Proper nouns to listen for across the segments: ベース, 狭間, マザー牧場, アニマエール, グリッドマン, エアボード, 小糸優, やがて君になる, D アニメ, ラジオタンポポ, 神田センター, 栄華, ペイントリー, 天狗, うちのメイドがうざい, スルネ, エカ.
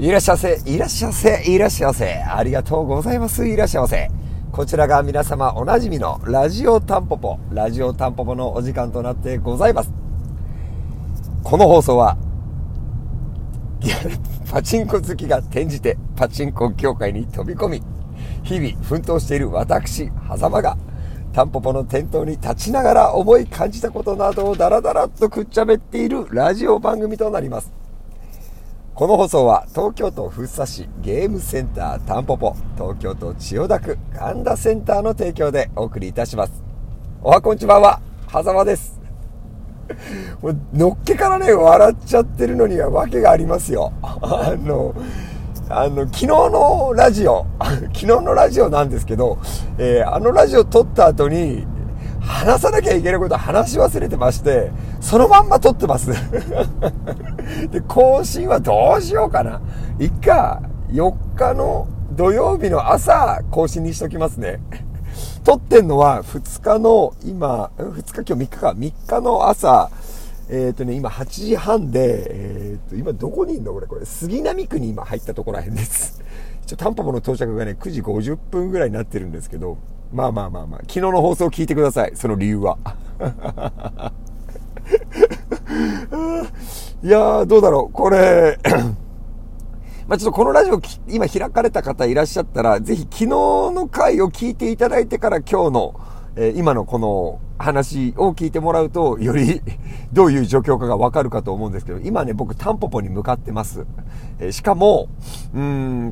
いらっしゃいませ、いらっしゃいませ、いらっしゃいませ、ありがとうございます、いらっしゃいませ。こちらが皆様おなじみのラジオタンポポ、ラジオタンポポのお時間となってございます。この放送はパチンコ好きが転じてパチンコ業界に飛び込み、日々奮闘している私狭間がタンポポの店頭に立ちながら思い感じたことなどをダラダラっとくっちゃべっているラジオ番組となります。この放送は東京都福生市ゲームセンタータンポポ、東京都千代田区神田センターの提供でお送りいたします。おはこんちばんは、狭間です。のっけからね、笑っちゃってるのには訳がありますよ。昨日のラジオなんですけど、あのラジオ撮った後に話さなきゃいけないことを話し忘れてまして、そのまんま撮ってますで、更新はどうしようかな、1日4日の土曜日の朝更新にしときますね。撮ってんのは2日の今3日の朝、今8時半で、今どこにいるの、これ杉並区に今入ったところらへんです。タンポポの到着がね9時50分ぐらいになってるんですけど、まあ昨日の放送を聞いてください、その理由は。いやー、どうだろうこれ。まあちょっとこのラジオ今開かれた方いらっしゃったら、ぜひ昨日の回を聞いていただいてから今日の、今のこの話を聞いてもらうと、よりどういう状況かがわかるかと思うんですけど、今ね僕タンポポに向かってます、しかも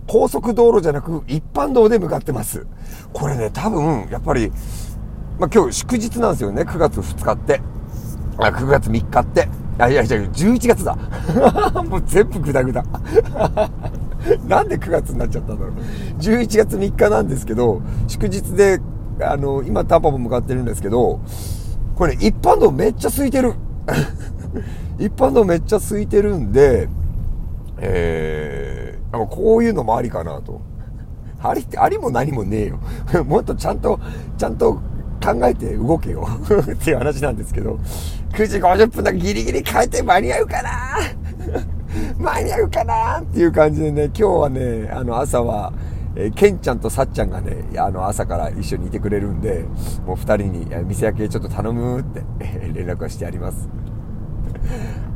高速道路じゃなく一般道で向かってます。これね多分やっぱり、今日祝日なんですよね、9月2日って9月3日って、11月だもう全部グダグダなんで9月になっちゃったんだろう。11月3日なんですけど、祝日で今タンポポ向かってるんですけど、これね一般道めっちゃ空いてる一般道めっちゃ空いてるんで、こういうのもありかなと。ありってありも何もねえよもっとちゃんと考えて動けよっていう話なんですけど、9時50分だけギリギリ帰って間に合うかな間に合うかなっていう感じでね、今日はね朝はケンちゃんとさっちゃんがね朝から一緒にいてくれるんで、もう2人に店開けちょっと頼むって連絡はしてあります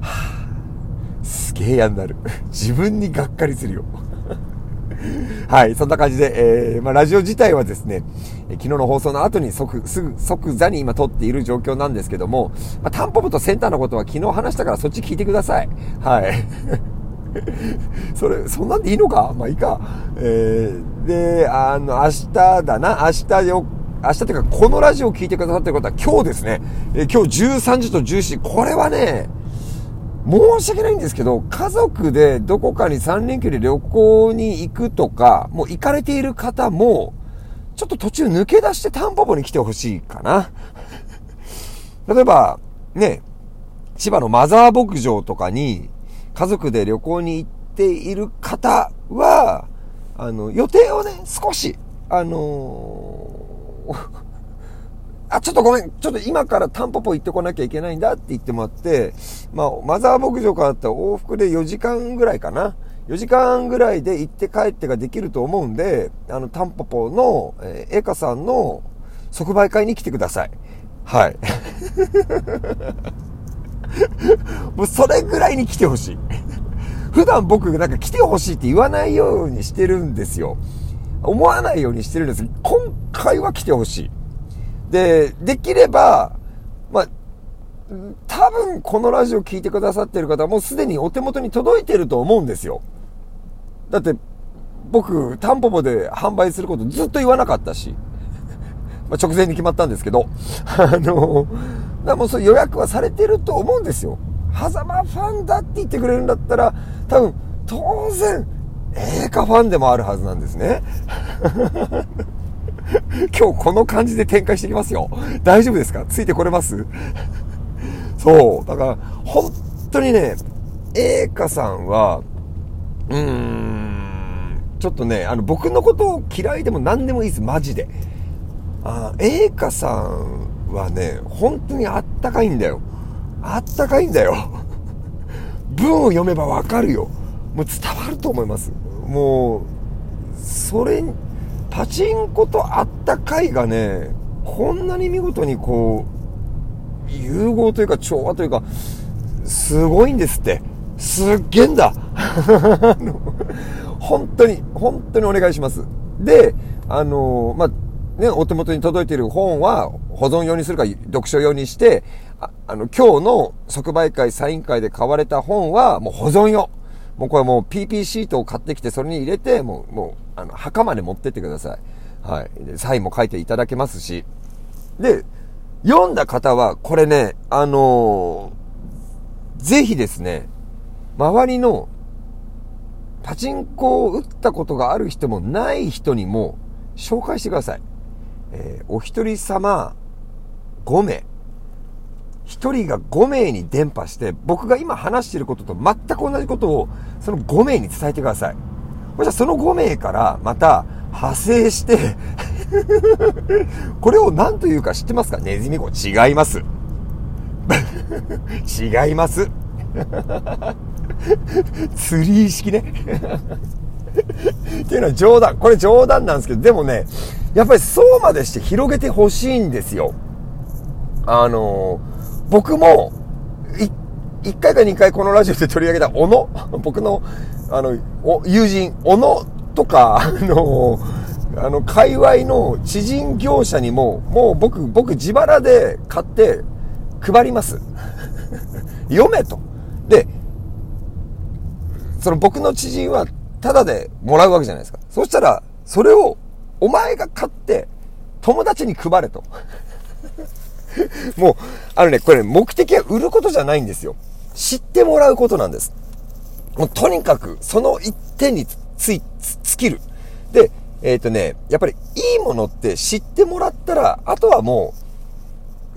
はあ、すげえ嫌になる自分にがっかりするよはい、そんな感じで、ラジオ自体はですね、昨日の放送の後に即座に今撮っている状況なんですけども、タンポポとセンターのことは昨日話したから、そっち聞いてください。はいそんなんでいいのか、まあいいか。で、明日だな、明日というか、このラジオを聞いてくださってる方は今日ですね、今日13時と14時、これはね、申し訳ないんですけど、家族でどこかに3連休で旅行に行くとか、もう行かれている方も、ちょっと途中抜け出してタンポポに来てほしいかな。例えば、ね、千葉のマザー牧場とかに、家族で旅行に行っている方は、予定をね、少し、ちょっとごめん、ちょっと今からタンポポ行ってこなきゃいけないんだって言ってもらって、マザー牧場からだったら往復で4時間ぐらいかな。4時間ぐらいで行って帰ってができると思うんで、タンポポの、エカさんの即売会に来てください。はい。もうそれぐらいに来てほしい普段僕なんか来てほしいって言わないようにしてるんですよ。思わないようにしてるんです。今回は来てほしい。で、できれば多分このラジオ聞いてくださってる方はもうすでにお手元に届いてると思うんですよ。だって僕タンポポで販売することずっと言わなかったし直前に決まったんですけどもうそう予約はされてると思うんですよ。狭間ファンだって言ってくれるんだったら、多分当然エーカファンでもあるはずなんですね今日この感じで展開していきますよ。大丈夫ですか、ついてこれますそうだから本当にね、エーカさんはちょっとね僕のことを嫌いでも何でもいいです、マジで。エーカさんはね本当にあったかいんだよ。分を読めばわかるよ。もう伝わると思います。もうそれパチンコとあった回がね、こんなに見事にこう融合というか調和というかすごいんですって。すっげえんだ本当にお願いします。で、お手元に届いている本は保存用にするか読書用にして、今日の即売会サイン会で買われた本はもう保存用、もうこれもう PP シートを買ってきてそれに入れてもう墓まで持ってってください。はい。でサインも書いていただけますし、で読んだ方はこれね、ぜひですね、周りのパチンコを打ったことがある人もない人にも紹介してください。お一人様5名。一人が5名に伝播して、僕が今話していることと全く同じことをその5名に伝えてください。じゃあその5名からまた派生して、これを何というか知ってますか？ネズミ子、違います。違います。釣り式ねっていうのは冗談、これ冗談なんですけど、でもね、やっぱりそうまでして広げてほしいんですよ。僕も1回か2回このラジオで取り上げた小野、僕の友人小野とか界隈の知人業者にもう僕自腹で買って配ります読めと。でその僕の知人はタダでもらうわけじゃないですか。そしたらそれをお前が買って友達に配れともうこれ目的は売ることじゃないんですよ。知ってもらうことなんです。もうとにかくその一点に尽きる。でやっぱりいいものって知ってもらったら、あとはも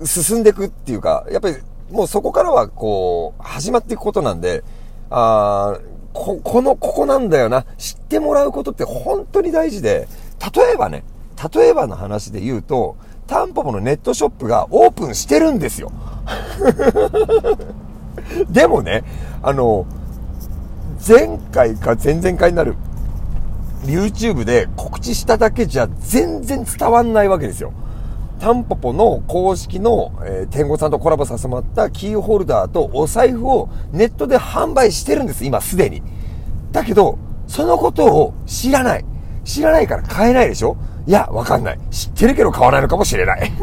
う進んでいくっていうか、やっぱりもうそこからはこう始まっていくことなんで、ここなんだよな。知ってもらうことって本当に大事で、例えばの話で言うと、タンポポのネットショップがオープンしてるんですよでもね、前回か前々回になる YouTube で告知しただけじゃ全然伝わんないわけですよ。タンポポの公式の、天狗さんとコラボさせてもらったキーホルダーとお財布をネットで販売してるんです、今すでに。だけどそのことを知らないから買えないでしょ。いや、わかんない、知ってるけど買わないのかもしれないね、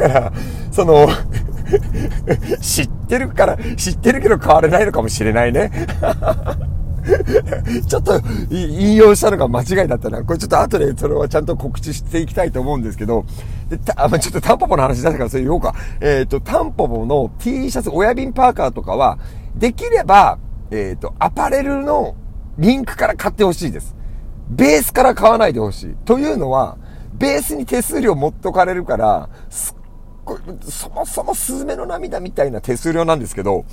だから知ってるけど買われないのかもしれないねちょっと引用したのが間違いだったな。これちょっと後でそれはちゃんと告知していきたいと思うんですけど、ちょっとタンポポの話だからそれ言おうか。タンポポの T シャツ、親瓶パーカーとかは、できれば、アパレルのリンクから買ってほしいです。ベースから買わないでほしい。というのは、ベースに手数料持っとかれるから、そもそもスズメの涙みたいな手数料なんですけど、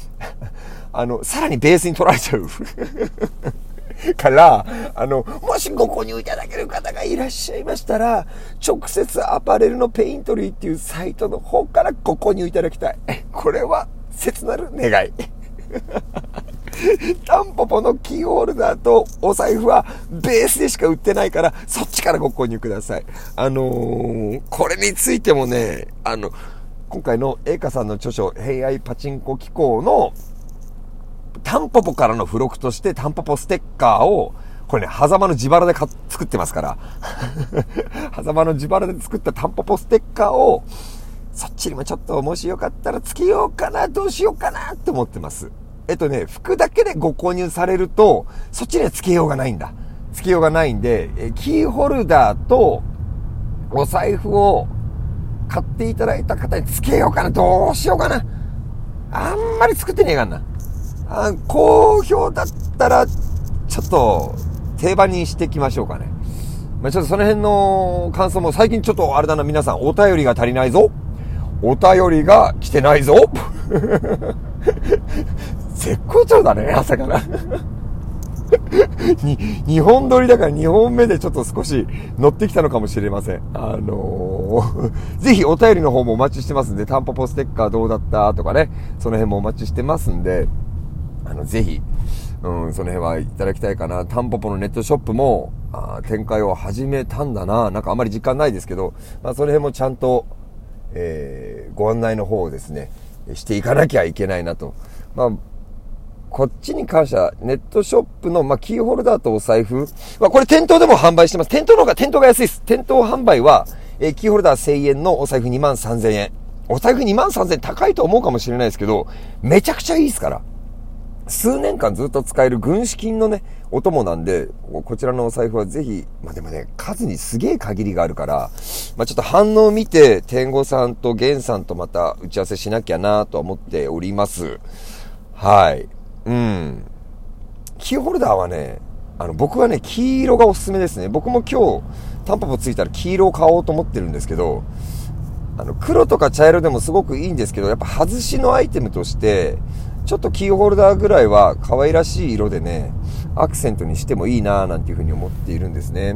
さらにベースに取られちゃうから、もしご購入いただける方がいらっしゃいましたら、直接アパレルのペイントリーっていうサイトの方からご購入いただきたい。これは切なる願いタンポポのキーホルダーとお財布はベースでしか売ってないから、そっちからご購入ください。これについてもね、今回の栄華さんの著書、平愛パチンコ機構のタンポポからの付録としてタンポポステッカーを、これね、狭間の自腹で作ってますから狭間の自腹で作ったタンポポステッカーをそっちにもちょっともしよかったらつけようかな、どうしようかなって思ってます。服だけでご購入されると、そっちにはつけようがないんで、キーホルダーとお財布を買っていただいた方につけようかな、どうしようかな。あんまり作ってねえがんな。好評だったら、ちょっと定番にしていきましょうかね。ちょっとその辺の感想も、最近ちょっとあれだな、皆さん、お便りが足りないぞ。お便りが来てないぞ。絶好調だね、朝から2本撮りだから2本目でちょっと少し乗ってきたのかもしれません。ぜひお便りの方もお待ちしてますんで、タンポポステッカーどうだったとかね、その辺もお待ちしてますんで、ぜひ、その辺はいただきたいかな。タンポポのネットショップも展開を始めたんだな。なんかあまり実感ないですけど、その辺もちゃんと、ご案内の方をですね、していかなきゃいけないなと。こっちに関しては、ネットショップの、キーホルダーとお財布は、これ店頭でも販売してます。店頭が安いです。店頭販売は、キーホルダー1000円のお財布23000円。お財布23000円高いと思うかもしれないですけど、めちゃくちゃいいですから。数年間ずっと使える軍資金のね、お供なんで、こちらのお財布はぜひ、でもね、数にすげえ限りがあるから、ちょっと反応を見て、天吾さんと源さんとまた打ち合わせしなきゃなと思っております。はい。キーホルダーはね、僕はね、黄色がおすすめですね。僕も今日、タンポポついたら黄色を買おうと思ってるんですけど、黒とか茶色でもすごくいいんですけど、やっぱ外しのアイテムとして、ちょっとキーホルダーぐらいは可愛らしい色でね、アクセントにしてもいいなぁなんていうふうに思っているんですね。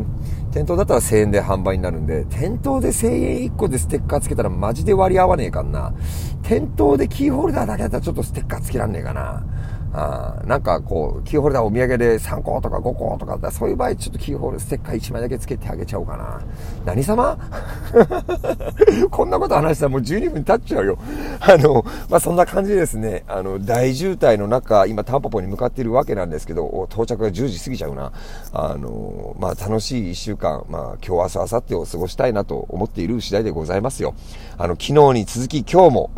店頭だったら1000円で販売になるんで、店頭で1000円1個でステッカーつけたらマジで割り合わねえかな。店頭でキーホルダーだけだったらちょっとステッカーつけらんねえかな。なんかこう、キーホルダーお土産で3個とか5個とか、そういう場合ちょっとキーホルダーステッカー1枚だけつけてあげちゃおうかな。何様こんなこと話したらもう12分経っちゃうよ。そんな感じでですね、大渋滞の中、今タンポポに向かっているわけなんですけど、到着が10時過ぎちゃうな。楽しい1週間、今日明日明後日を過ごしたいなと思っている次第でございますよ。昨日に続き今日も、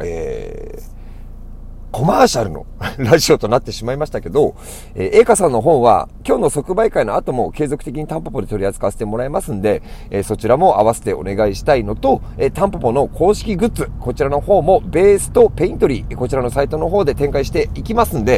コマーシャルのラジオとなってしまいましたけど、栄華さんの本は今日の即売会の後も継続的にタンポポで取り扱わせてもらいますんで、そちらも合わせてお願いしたいのと、タンポポの公式グッズ、こちらの方もベースとペイントリー、こちらのサイトの方で展開していきますんで、